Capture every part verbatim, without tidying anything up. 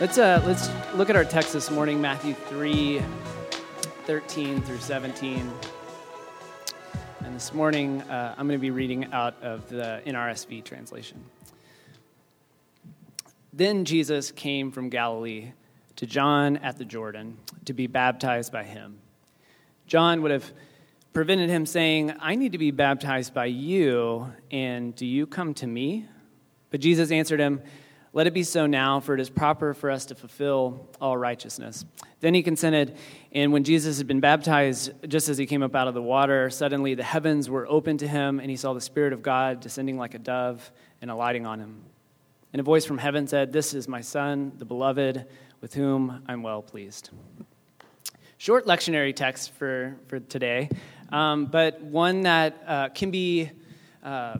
Let's uh, let's look at our text this morning, Matthew three, thirteen through seventeen. And this morning, uh, I'm going to be reading out of the N R S V translation. Then Jesus came from Galilee to John at the Jordan to be baptized by him. John would have prevented him, saying, "I need to be baptized by you, and do you come to me?" But Jesus answered him, "Let it be so now, for it is proper for us to fulfill all righteousness." Then he consented, and when Jesus had been baptized, just as he came up out of the water, suddenly the heavens were opened to him, and he saw the Spirit of God descending like a dove and alighting on him. And a voice from heaven said, "This is my Son, the beloved, with whom I'm well pleased." Short lectionary text for, for today, um, but one that uh, can be... Uh,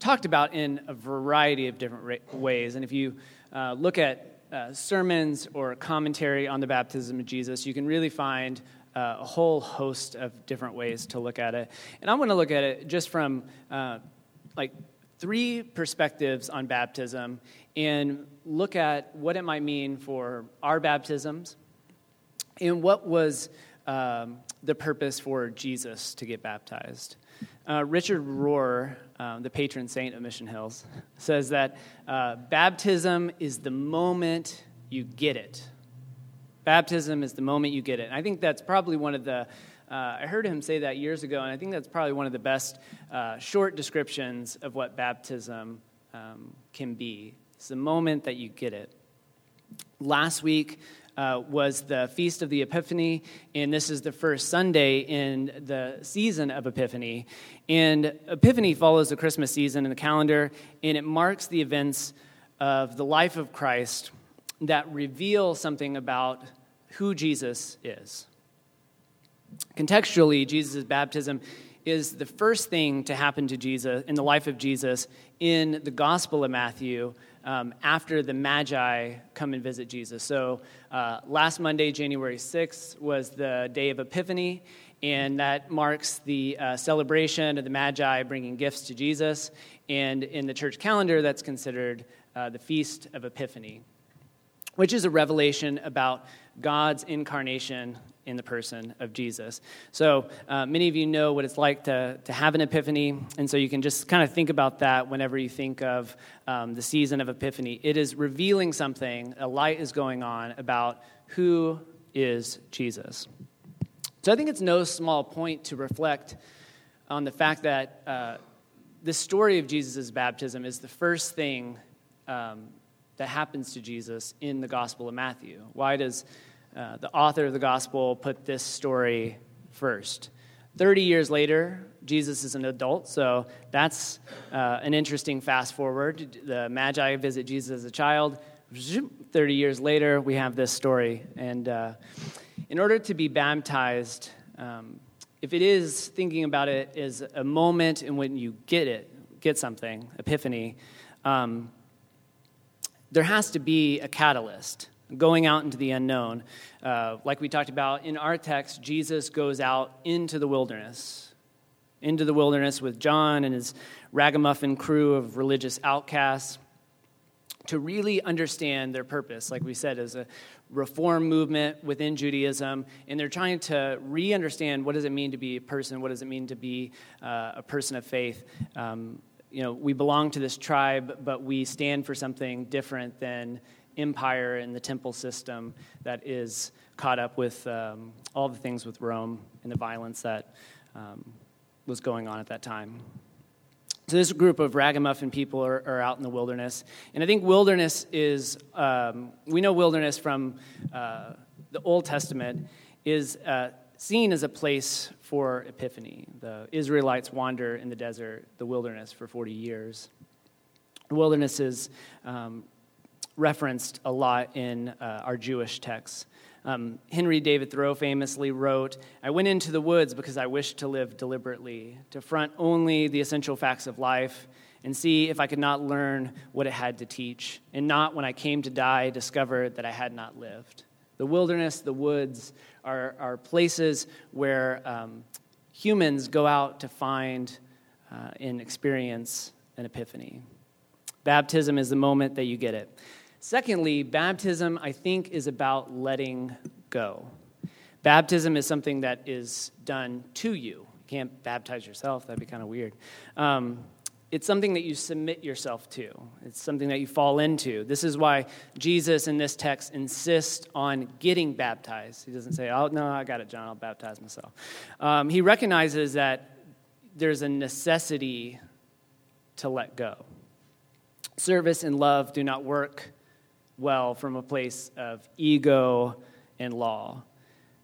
talked about in a variety of different ways. And if you uh, look at uh, sermons or commentary on the baptism of Jesus, you can really find uh, a whole host of different ways to look at it. And I want to look at it just from uh, like three perspectives on baptism and look at what it might mean for our baptisms and what was um, the purpose for Jesus to get baptized. Uh, Richard Rohr, um, the patron saint of Mission Hills, says that uh, baptism is the moment you get it. Baptism is the moment you get it. And I think that's probably one of the, uh, I heard him say that years ago, and I think that's probably one of the best uh, short descriptions of what baptism um, can be. It's the moment that you get it. Last week, Uh, was the Feast of the Epiphany, and this is the first Sunday in the season of Epiphany. And Epiphany follows the Christmas season in the calendar, and it marks the events of the life of Christ that reveal something about who Jesus is. Contextually, Jesus' baptism is the first thing to happen to Jesus in the life of Jesus in the Gospel of Matthew, Um, after the Magi come and visit Jesus. So uh, last Monday, January sixth, was the day of Epiphany, and that marks the uh, celebration of the Magi bringing gifts to Jesus. And in the church calendar, that's considered uh, the Feast of Epiphany, which is a revelation about God's incarnation in the person of Jesus. So uh, many of you know what it's like to, to have an epiphany, and so you can just kind of think about that whenever you think of um, the season of Epiphany. It is revealing something, a light is going on about who is Jesus. So I think it's no small point to reflect on the fact that uh, the story of Jesus' baptism is the first thing um, that happens to Jesus in the Gospel of Matthew. Why does Uh, the author of the gospel put this story first? Thirty years later, Jesus is an adult, so that's uh, an interesting fast forward. The Magi visit Jesus as a child. Thirty years later, we have this story. And uh, in order to be baptized, um, if it is thinking about it as a moment in when you get it, get something, epiphany, um, there has to be a catalyst. Going out into the unknown. Uh, like we talked about in our text, Jesus goes out into the wilderness, into the wilderness with John and his ragamuffin crew of religious outcasts to really understand their purpose. Like we said, as a reform movement within Judaism, and they're trying to re-understand what does it mean to be a person, what does it mean to be uh, a person of faith. Um, you know, we belong to this tribe, but we stand for something different than empire and the temple system that is caught up with um, all the things with Rome and the violence that um, was going on at that time. So this group of ragamuffin people are, are out in the wilderness. And I think wilderness is, um, we know wilderness from uh, the Old Testament is uh, seen as a place for epiphany. The Israelites wander in the desert, the wilderness, for forty years. The wilderness is um, referenced a lot in uh, our Jewish texts. Um, Henry David Thoreau famously wrote, "I went into the woods because I wished to live deliberately, to front only the essential facts of life and see if I could not learn what it had to teach, and not when I came to die discover that I had not lived." The wilderness, the woods, are, are places where um, humans go out to find uh, and experience an epiphany. Baptism is the moment that you get it. Secondly, baptism, I think, is about letting go. Baptism is something that is done to you. You can't baptize yourself. That'd be kind of weird. Um, it's something that you submit yourself to. It's something that you fall into. This is why Jesus in this text insists on getting baptized. He doesn't say, oh, no, I got it, John. I'll baptize myself. Um, he recognizes that there's a necessity to let go. Service and love do not work well from a place of ego and law,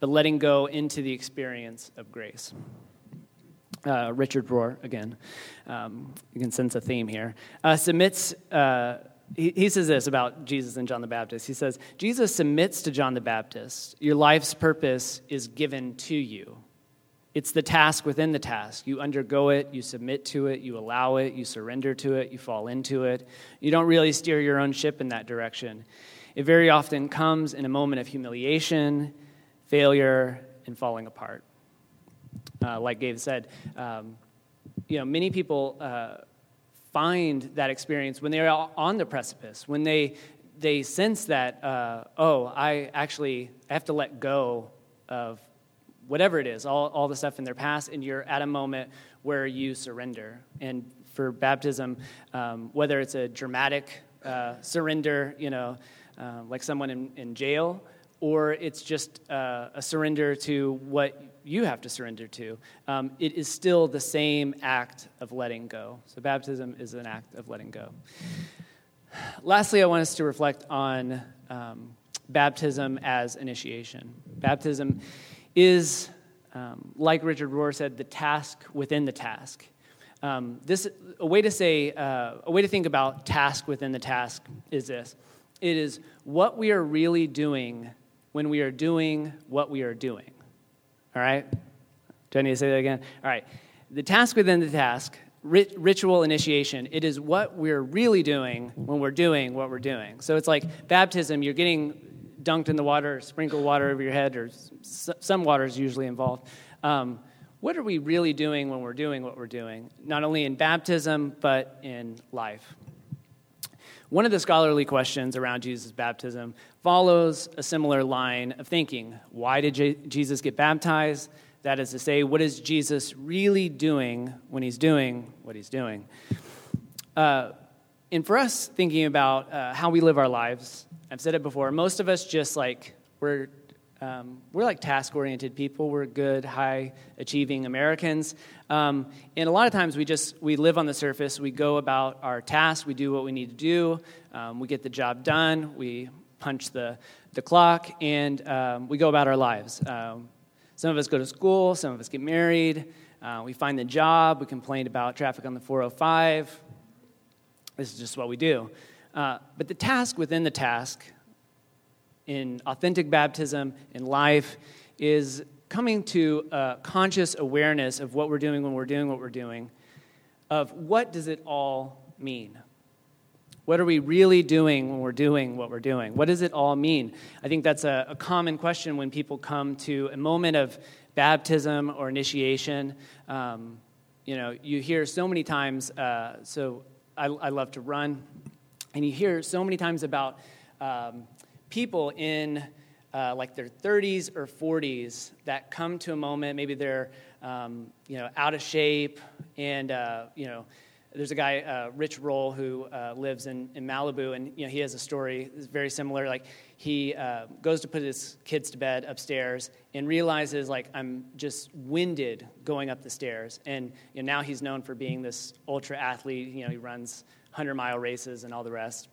but letting go into the experience of grace. Uh, Richard Rohr, again, um, you can sense a theme here, uh, submits, uh, he, he says this about Jesus and John the Baptist. He says, Jesus submits to John the Baptist. Your life's purpose is given to you. It's the task within the task. You undergo it, you submit to it, you allow it, you surrender to it, you fall into it. You don't really steer your own ship in that direction. It very often comes in a moment of humiliation, failure, and falling apart. Uh, like Gabe said, um, you know, many people uh, find that experience when they're on the precipice, when they they sense that, uh, oh, I actually I have to let go of whatever it is, all, all the stuff in their past, and you're at a moment where you surrender. And for baptism, um, whether it's a dramatic uh, surrender, you know, uh, like someone in, in jail, or it's just uh, a surrender to what you have to surrender to, um, it is still the same act of letting go. So baptism is an act of letting go. Lastly, I want us to reflect on um, baptism as initiation. Baptism is, um, like Richard Rohr said, the task within the task. Um, this a way to say, uh, a way to think about task within the task is this. It is what we are really doing when we are doing what we are doing. All right? Do I need to say that again? All right. The task within the task, rit- ritual initiation, it is what we're really doing when we're doing what we're doing. So it's like baptism, you're getting dunked in the water, sprinkle water over your head, or s- some water is usually involved. Um, what are we really doing when we're doing what we're doing, not only in baptism, but in life? One of the scholarly questions around Jesus' baptism follows a similar line of thinking. Why did J- Jesus get baptized? That is to say, what is Jesus really doing when he's doing what he's doing? Uh, and for us, thinking about uh, how we live our lives, I've said it before, most of us just like, we're um, we're like task-oriented people. We're good, high-achieving Americans. Um, and a lot of times we just, we live on the surface. We go about our tasks. We do what we need to do. Um, we get the job done. We punch the, the clock, and um, we go about our lives. Um, some of us go to school. Some of us get married. Uh, we find the job. We complain about traffic on the four oh five. This is just what we do. Uh, but the task within the task in authentic baptism, in life, is coming to a conscious awareness of what we're doing when we're doing what we're doing, of what does it all mean? What are we really doing when we're doing what we're doing? What does it all mean? I think that's a, a common question when people come to a moment of baptism or initiation. Um, you know, you hear so many times, uh, so I, I love to run. And you hear so many times about um, people in uh, like their thirties or forties that come to a moment. Maybe they're um, you know out of shape, and uh, you know there's a guy uh, Rich Roll who uh, lives in, in Malibu, and you know he has a story very similar. Like he uh, goes to put his kids to bed upstairs and realizes like I'm just winded going up the stairs, and you know, now he's known for being this ultra athlete. You know he runs hundred-mile races and all the rest.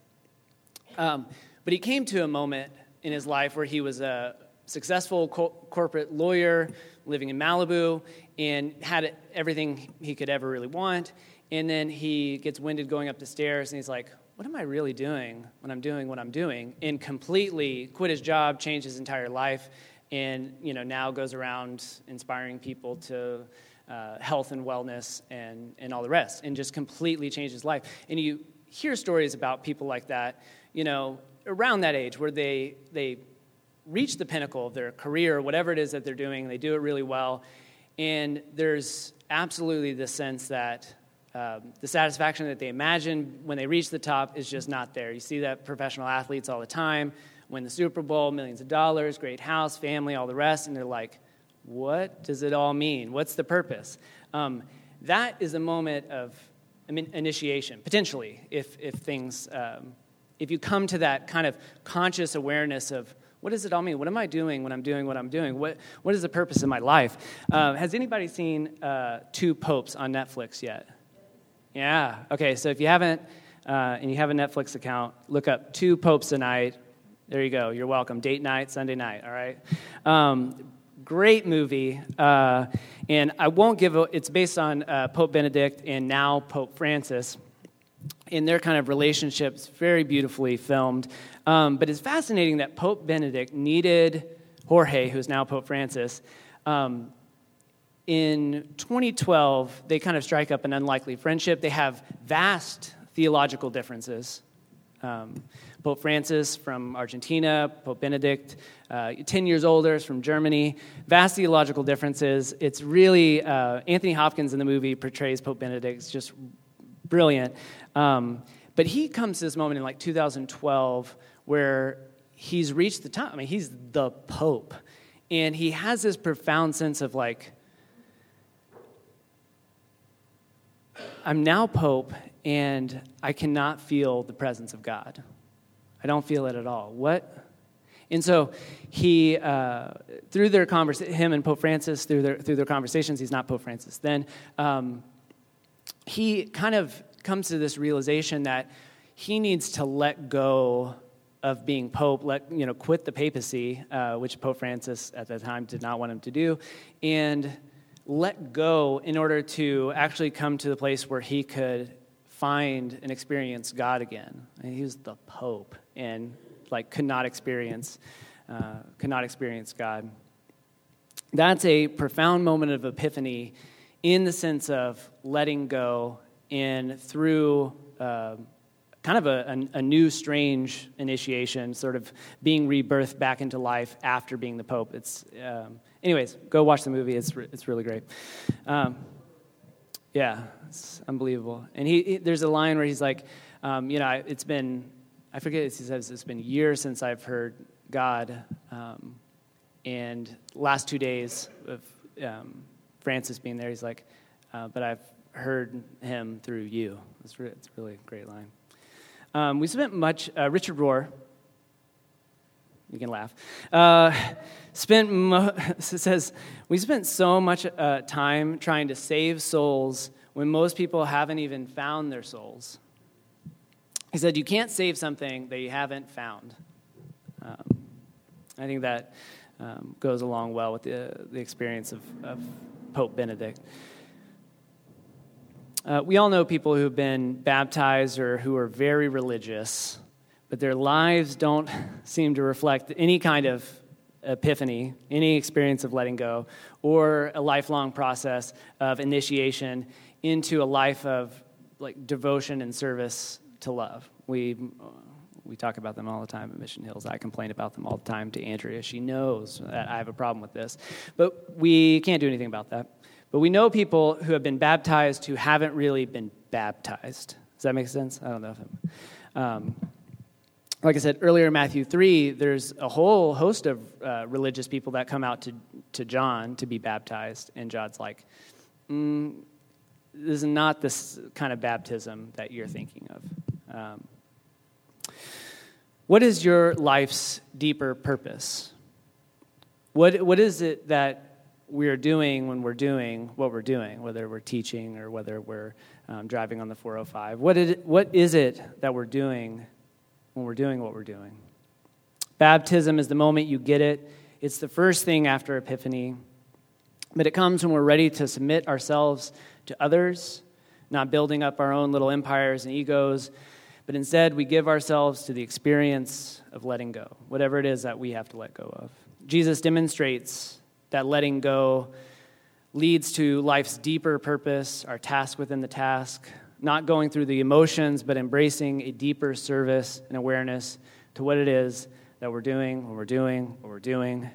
Um, but he came to a moment in his life where he was a successful co- corporate lawyer living in Malibu and had everything he could ever really want. And then he gets winded going up the stairs, and he's like, what am I really doing when I'm doing what I'm doing? And completely quit his job, changed his entire life, and you know now goes around inspiring people to Uh, health and wellness and, and all the rest, and just completely changed his life. And you hear stories about people like that, you know, around that age where they they reach the pinnacle of their career, whatever it is that they're doing, they do it really well. And there's absolutely the sense that um, the satisfaction that they imagine when they reach the top is just not there. You see that professional athletes all the time, win the Super Bowl, millions of dollars, great house, family, all the rest, and they're like, what does it all mean? What's the purpose? Um, that is a moment of I mean, initiation, potentially, if if things, um, if you come to that kind of conscious awareness of, what does it all mean? What am I doing when I'm doing what I'm doing? What What is the purpose of my life? Uh, has anybody seen uh, Two Popes on Netflix yet? Yeah. Okay, so if you haven't, uh, and you have a Netflix account, look up Two Popes a Night. There you go. You're welcome. Date night, Sunday night, all right? Um, great movie. Uh, and I won't give a, it's based on uh, Pope Benedict and now Pope Francis. In their kind of relationships, very beautifully filmed. Um, but it's fascinating that Pope Benedict needed Jorge, who's now Pope Francis. Um, in twenty twelve, they kind of strike up an unlikely friendship. They have vast theological differences. Um, Pope Francis from Argentina, Pope Benedict, uh, ten years older, is from Germany. Vast theological differences. It's really, uh, Anthony Hopkins in the movie portrays Pope Benedict's just brilliant. Um, but he comes to this moment in like two thousand twelve where he's reached the top. I mean, he's the Pope. And he has this profound sense of like, I'm now Pope and I cannot feel the presence of God. I don't feel it at all. What? And so he, uh, through their conversation, him and Pope Francis, through their through their conversations, he's not Pope Francis then, um, he kind of comes to this realization that he needs to let go of being Pope, let you know, quit the papacy, uh, which Pope Francis at that time did not want him to do, and let go in order to actually come to the place where he could find and experience God again. And he was the Pope and like could not experience, uh, could not experience God. That's a profound moment of epiphany, in the sense of letting go, and through uh, kind of a, a, a new, strange initiation, sort of being rebirthed back into life after being the Pope. It's, um, anyways, go watch the movie. It's re- it's really great. Um, yeah, it's unbelievable. And he, he there's a line where he's like, um, you know, I, it's been, I forget. He says it's been years since I've heard God, um, and last two days of. Um, Francis being there, he's like, uh, but I've heard him through you. It's, re- it's really a great line. Um, we spent much, uh, Richard Rohr, you can laugh, uh, spent, mo- says, we spent so much uh, time trying to save souls when most people haven't even found their souls. He said, you can't save something that you haven't found. Um, I think that um, goes along well with the, the experience of, of Pope Benedict. Uh, we all know people who've been baptized or who are very religious, but their lives don't seem to reflect any kind of epiphany, any experience of letting go, or a lifelong process of initiation into a life of like devotion and service to love. We we talk about them all the time at Mission Hills. I complain about them all the time to Andrea. She knows that I have a problem with this. But we can't do anything about that. But we know people who have been baptized who haven't really been baptized. Does that make sense? I don't know. If um, like I said earlier, Matthew three, there's a whole host of uh, religious people that come out to, to John to be baptized. And John's like, mm, this is not this kind of baptism that you're thinking of. Um, What is your life's deeper purpose? What What is it that we're doing when we're doing what we're doing, whether we're teaching or whether we're um, driving on the four oh five? What is, what is it that we're doing when we're doing what we're doing? Baptism is the moment you get it. It's the first thing after Epiphany. But it comes when we're ready to submit ourselves to others, not building up our own little empires and egos, but instead, we give ourselves to the experience of letting go, whatever it is that we have to let go of. Jesus demonstrates that letting go leads to life's deeper purpose, our task within the task, not going through the emotions, but embracing a deeper service and awareness to what it is that we're doing, what we're doing, what we're doing.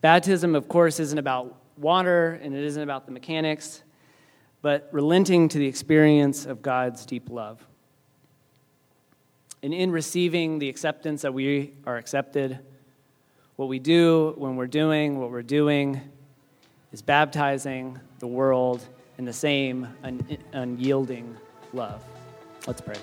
Baptism, of course, isn't about water, and it isn't about the mechanics. but relenting to the experience of God's deep love. And in receiving the acceptance that we are accepted, what we do when we're doing what we're doing is baptizing the world in the same un- unyielding love. Let's pray.